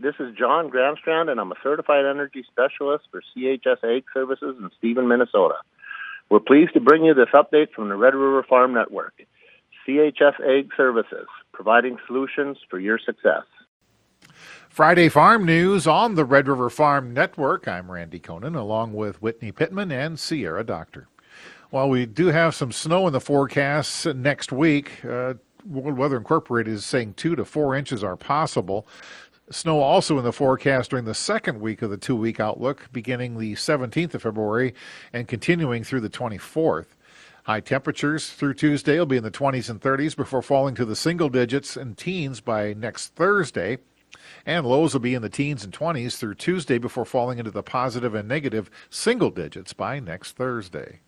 This is John Gramstrand, and I'm a certified energy specialist for CHS Ag Services in Stephen, Minnesota. We're pleased to bring you this update from the Red River Farm Network. CHS Ag Services, providing solutions for your success. Friday Farm News on the Red River Farm Network. I'm Randy Conan, along with Whitney Pittman and Sierra Doctor. While we do have some snow in the forecast next week, World Weather Incorporated is saying 2 to 4 inches are possible. Snow also in the forecast during the second week of the two-week outlook, beginning the 17th of February and continuing through the 24th. High temperatures through Tuesday will be in the 20s and 30s before falling to the single digits and teens by next Thursday. And lows will be in the teens and 20s through Tuesday before falling into the positive and negative single digits by next Thursday.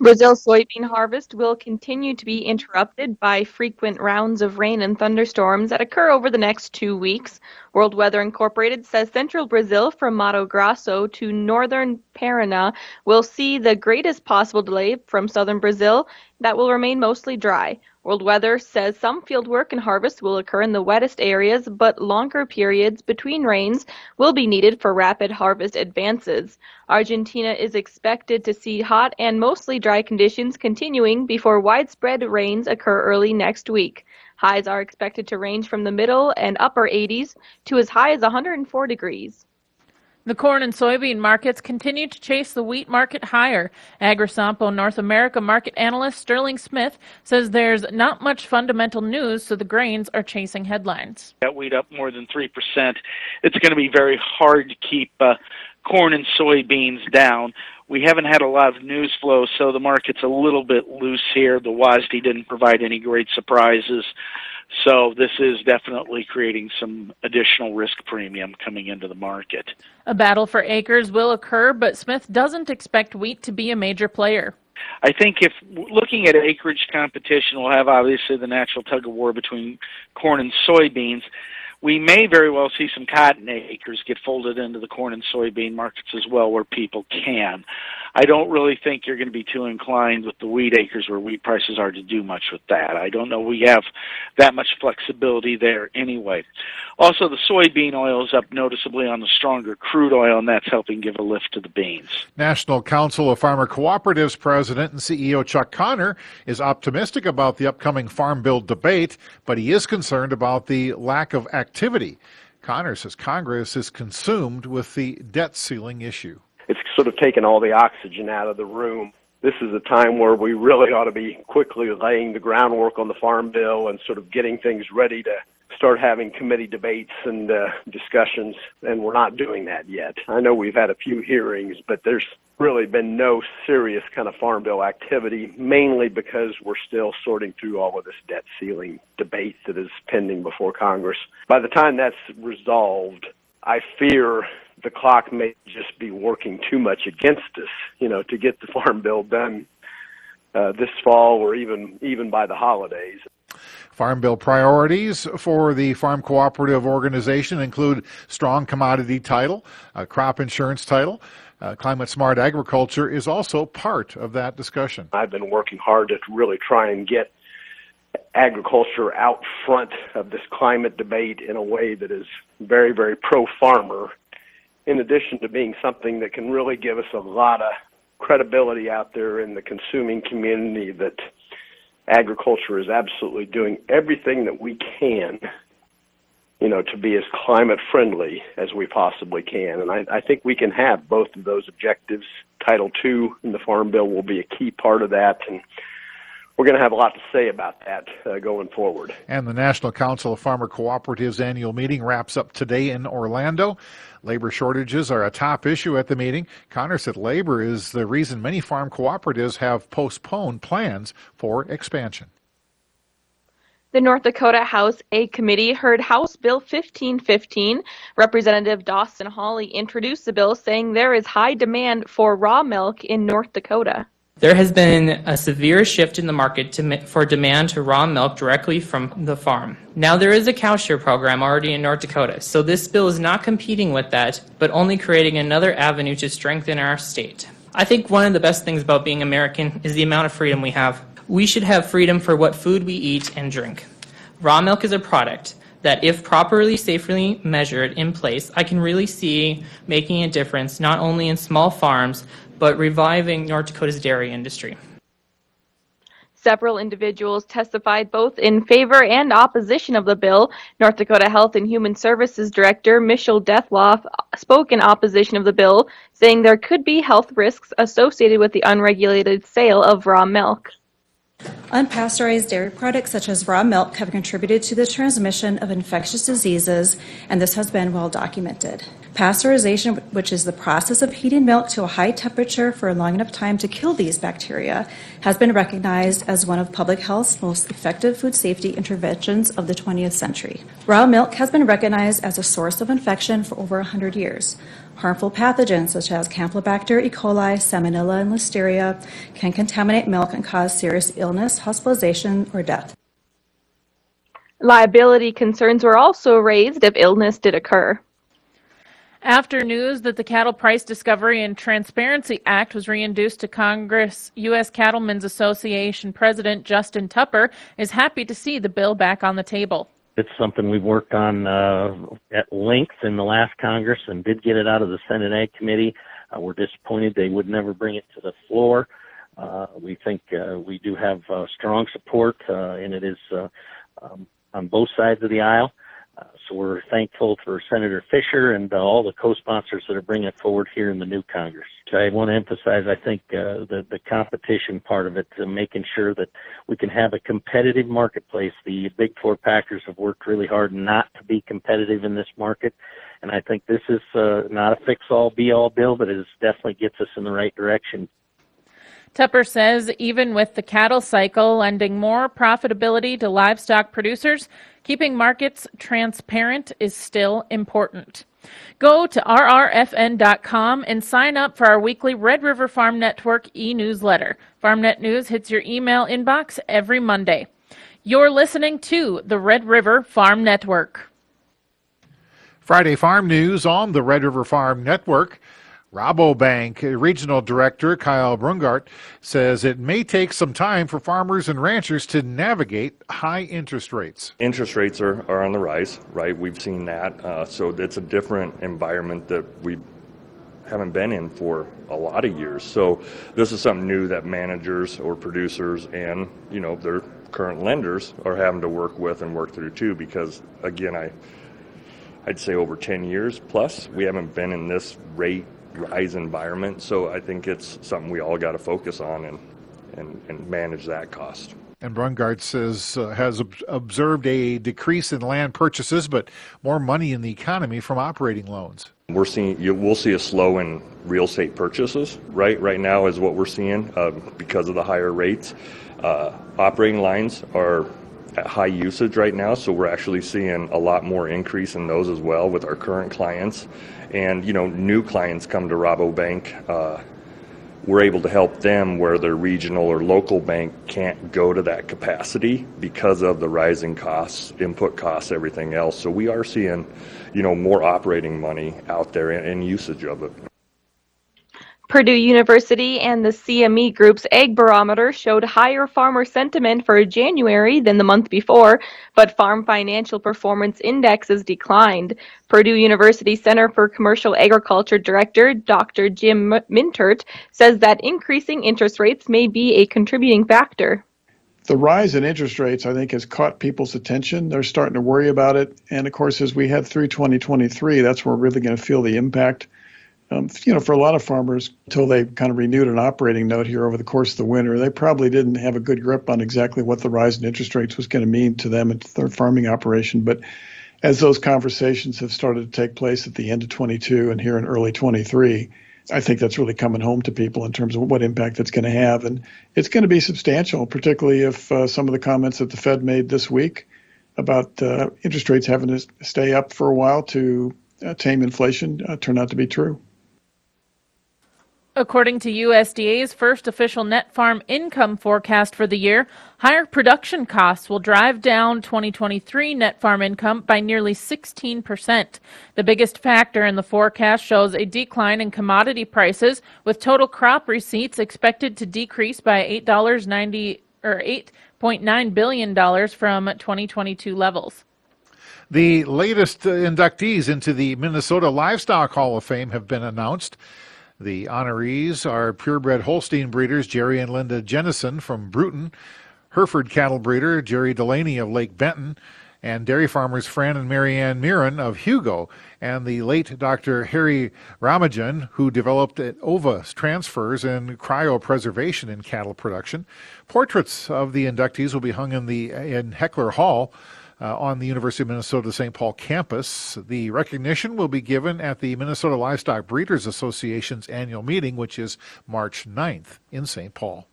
Brazil's soybean harvest will continue to be interrupted by frequent rounds of rain and thunderstorms that occur over the next 2 weeks. World Weather Incorporated says central Brazil from Mato Grosso to northern Paraná will see the greatest possible delay from southern Brazil that will remain mostly dry. World Weather says some field work and harvest will occur in the wettest areas, but longer periods between rains will be needed for rapid harvest advances. Argentina is expected to see hot and mostly dry conditions continuing before widespread rains occur early next week. Highs are expected to range from the middle and upper 80s to as high as 104 degrees. The corn and soybean markets continue to chase the wheat market higher. AgriSampo North America market analyst Sterling Smith says there's not much fundamental news, so the grains are chasing headlines. That wheat up more than 3%. It's going to be very hard to keep corn and soybeans down. We haven't had a lot of news flow, so the market's a little bit loose here. The WASDE didn't provide any great surprises, so this is definitely creating some additional risk premium coming into the market. A battle for acres will occur, but Smith doesn't expect wheat to be a major player. I think if looking at acreage competition, we'll have obviously the natural tug-of-war between corn and soybeans. We may very well see some cotton acres get folded into the corn and soybean markets as well where people can. I don't really think you're going to be too inclined with the wheat acres where wheat prices are to do much with that. I don't know we have that much flexibility there anyway. Also, the soybean oil is up noticeably on the stronger crude oil, and that's helping give a lift to the beans. National Council of Farmer Cooperatives President and CEO Chuck Connor is optimistic about the upcoming farm bill debate, but he is concerned about the lack of activity. Connor says Congress is consumed with the debt ceiling issue. It's sort of taken all the oxygen out of the room. This is a time where we really ought to be quickly laying the groundwork on the farm bill and sort of getting things ready to start having committee debates and discussions, and we're not doing that yet. I know we've had a few hearings, but there's really been no serious kind of farm bill activity, mainly because we're still sorting through all of this debt ceiling debate that is pending before Congress. By the time that's resolved, I fear the clock may just be working too much against us, to get the farm bill done this fall or even by the holidays. Farm bill priorities for the farm cooperative organization include strong commodity title, a crop insurance title. Climate-smart agriculture is also part of that discussion. I've been working hard to really try and get agriculture out front of this climate debate in a way that is very, very pro-farmer, in addition to being something that can really give us a lot of credibility out there in the consuming community that agriculture is absolutely doing everything that we can, to be as climate friendly as we possibly can. And I think we can have both of those objectives. Title II in the Farm Bill will be a key part of that, and we're going to have a lot to say about that going forward. And the National Council of Farmer Cooperatives annual meeting wraps up today in Orlando. Labor shortages are a top issue at the meeting. Connor said labor is the reason many farm cooperatives have postponed plans for expansion. The North Dakota House Ag Committee heard House Bill 1515. Representative Dawson Hawley introduced the bill, saying there is high demand for raw milk in North Dakota. There has been a severe shift in the market for demand to raw milk directly from the farm. Now there is a cow share program already in North Dakota, so this bill is not competing with that, but only creating another avenue to strengthen our state. I think one of the best things about being American is the amount of freedom we have. We should have freedom for what food we eat and drink. Raw milk is a product. that if properly, safely measured in place, I can really see making a difference not only in small farms, but reviving North Dakota's dairy industry. Several individuals testified both in favor and opposition of the bill. North Dakota Health and Human Services Director Michelle Dethloff spoke in opposition of the bill, saying there could be health risks associated with the unregulated sale of raw milk. Unpasteurized dairy products such as raw milk have contributed to the transmission of infectious diseases, and this has been well documented. Pasteurization, which is the process of heating milk to a high temperature for a long enough time to kill these bacteria, has been recognized as one of public health's most effective food safety interventions of the 20th century. Raw milk has been recognized as a source of infection for over 100 years. Harmful pathogens such as Campylobacter, E. coli, Salmonella, and Listeria can contaminate milk and cause serious illness, hospitalization, or death. Liability concerns were also raised if illness did occur. After news that the Cattle Price Discovery and Transparency Act was reintroduced to Congress, U.S. Cattlemen's Association President Justin Tupper is happy to see the bill back on the table. It's something we've worked on at length in the last Congress and did get it out of the Senate Ag Committee. We're disappointed they would never bring it to the floor. We think we do have strong support, and it is on both sides of the aisle. So we're thankful for Senator Fisher and all the co-sponsors that are bringing it forward here in the new Congress. I want to emphasize, I think, the competition part of it, making sure that we can have a competitive marketplace. The big four packers have worked really hard not to be competitive in this market, and I think this is not a fix-all, be-all bill, but it definitely gets us in the right direction. Tupper says even with the cattle cycle lending more profitability to livestock producers, keeping markets transparent is still important. Go to rrfn.com and sign up for our weekly Red River Farm Network e-newsletter. FarmNet News hits your email inbox every Monday. You're listening to the Red River Farm Network. Friday Farm News on the Red River Farm Network. Rabobank Regional Director Kyle Brungart says it may take some time for farmers and ranchers to navigate high interest rates. Interest rates are on the rise, right? We've seen that. So it's a different environment that we haven't been in for a lot of years. So this is something new that managers or producers and, you know, their current lenders are having to work with and work through too, because, again, I'd say over 10 years plus, we haven't been in this rate rise environment, so I think it's something we all got to focus on and manage that cost. And Brungart says has observed a decrease in land purchases, but more money in the economy from operating loans. We're seeing we'll see a slow in real estate purchases. Right now is what we're seeing because of the higher rates. Operating lines are at high usage right now, so we're actually seeing a lot more increase in those as well with our current clients. And, you know, new clients come to Rabobank. We're able to help them where their regional or local bank can't go to that capacity because of the rising costs, input costs, everything else. So we are seeing, you know, more operating money out there and usage of it. Purdue University and the CME Group's Egg Barometer showed higher farmer sentiment for January than the month before, but Farm Financial Performance Indexes declined. Purdue University Center for Commercial Agriculture Director Dr. Jim Mintert says that increasing interest rates may be a contributing factor. The rise in interest rates, I think, has caught people's attention. They're starting to worry about it. And, of course, as we head through 2023, that's where we're really going to feel the impact. You know, for a lot of farmers, until they kind of renewed an operating note here over the course of the winter, they probably didn't have a good grip on exactly what the rise in interest rates was going to mean to them and to their farming operation. But as those conversations have started to take place at the end of 22 and here in early 23, I think that's really coming home to people in terms of what impact it's going to have. And it's going to be substantial, particularly if some of the comments that the Fed made this week about interest rates having to stay up for a while to tame inflation turn out to be true. According to USDA's first official net farm income forecast for the year, higher production costs will drive down 2023 net farm income by nearly 16%. The biggest factor in the forecast shows a decline in commodity prices, with total crop receipts expected to decrease by $8.9 billion from 2022 levels. The latest inductees into the Minnesota Livestock Hall of Fame have been announced. The honorees are purebred Holstein breeders Jerry and Linda Jennison from Bruton, Hereford cattle breeder Jerry Delaney of Lake Benton, and dairy farmers Fran and Marianne Mirren of Hugo, and the late Dr. Harry Ramajan, who developed ova transfers and cryopreservation in cattle production. Portraits of the inductees will be hung in Heckler Hall on the University of Minnesota St. Paul campus. The recognition will be given at the Minnesota Livestock Breeders Association's annual meeting, which is March 9th in St. Paul.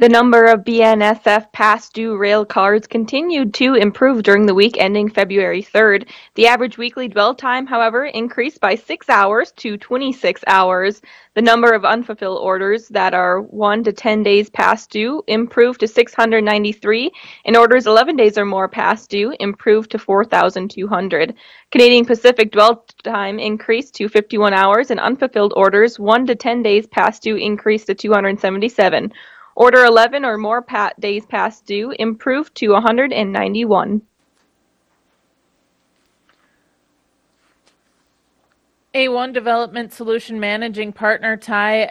The number of BNSF past due rail cards continued to improve during the week ending February 3rd. The average weekly dwell time, however, increased by 6 hours to 26 hours. The number of unfulfilled orders that are 1 to 10 days past due improved to 693, and orders 11 days or more past due improved to 4,200. Canadian Pacific dwell time increased to 51 hours, and unfulfilled orders 1 to 10 days past due increased to 277. Order 11 or more days past due improved to 191. A1 Development Solution Managing Partner Ty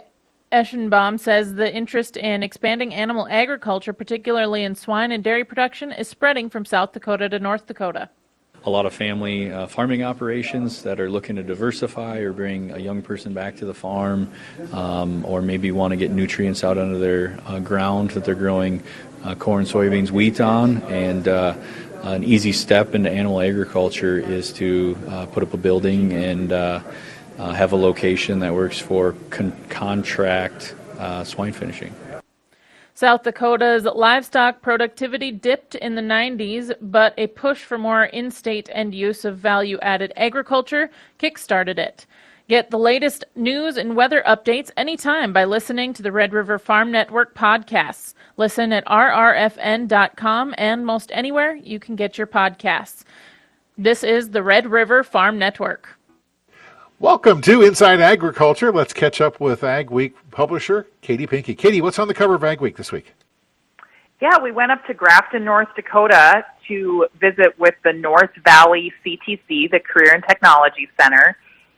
Eschenbaum says the interest in expanding animal agriculture, particularly in swine and dairy production, is spreading from South Dakota to North Dakota. A lot of family farming operations that are looking to diversify or bring a young person back to the farm, or maybe want to get nutrients out under their ground that they're growing corn, soybeans, wheat on. And an easy step into animal agriculture is to put up a building and have a location that works for contract swine finishing. South Dakota's livestock productivity dipped in the 90s, but a push for more in-state and use of value-added agriculture kick-started it. Get the latest news and weather updates anytime by listening to the Red River Farm Network podcasts. Listen at rrfn.com and most anywhere you can get your podcasts. This is the Red River Farm Network. Welcome to Inside Agriculture. Let's catch up with Ag Week publisher Katie Pinkey. Katie, what's on the cover of Ag Week this week? Yeah, we went up to Grafton, North Dakota to visit with the North Valley CTC, the Career and Technology Center,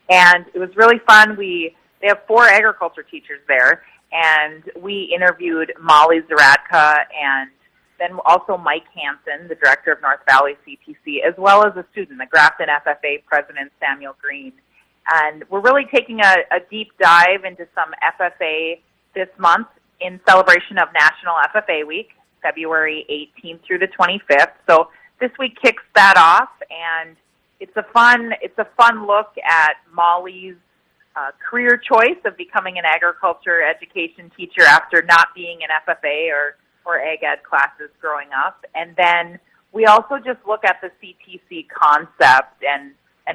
and it was really fun. They have 4 agriculture teachers there, and we interviewed Molly Zaradka and then also Mike Hansen, the director of North Valley CTC, as well as a student, the Grafton FFA president, Samuel Green. And we're really taking a deep dive into some FFA this month in celebration of National FFA Week, February 18th through the 25th. So this week kicks that off, and it's a fun look at Molly's career choice of becoming an agriculture education teacher after not being in FFA or ag ed classes growing up. And then we also just look at the CTC concept and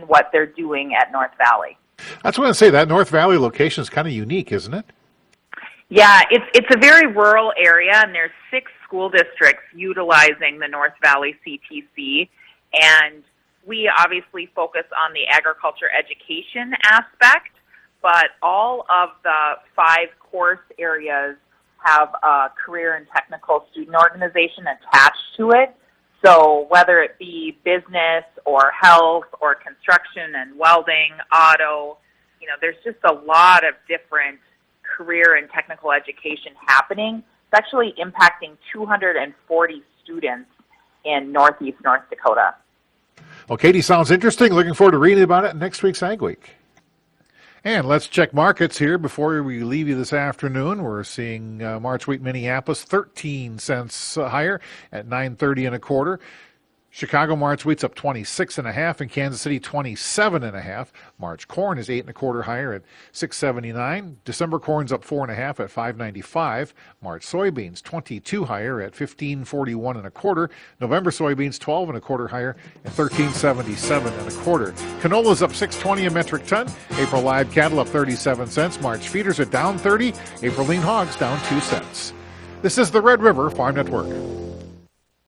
what they're doing at North Valley. That's what I say. That North Valley location is kind of unique, isn't it? Yeah, it's a very rural area, and there's 6 school districts utilizing the North Valley CTC. And we obviously focus on the agriculture education aspect, but all of the 5 course areas have a career and technical student organization attached to it. So whether it be business or health or construction and welding, auto, there's just a lot of different career and technical education happening. It's actually impacting 240 students in Northeast North Dakota. Well, Katie, sounds interesting. Looking forward to reading about it next week's Ag Week. And let's check markets here before we leave you this afternoon. We're seeing March wheat Minneapolis 13 cents higher at 9.30 1/4. Chicago March wheat's up 26.5, and Kansas City 27.5. March corn is 8 1/4 higher at 6.79. December corn's up 4.5 at 5.95. March soybeans 22 higher at 15.41 1/4. November soybeans 12 1/4 higher at 13.77 1/4. Canola's up $6.20 a metric ton. April live cattle up 37 cents. March feeders are down 30. April lean hogs down 2 cents. This is the Red River Farm Network.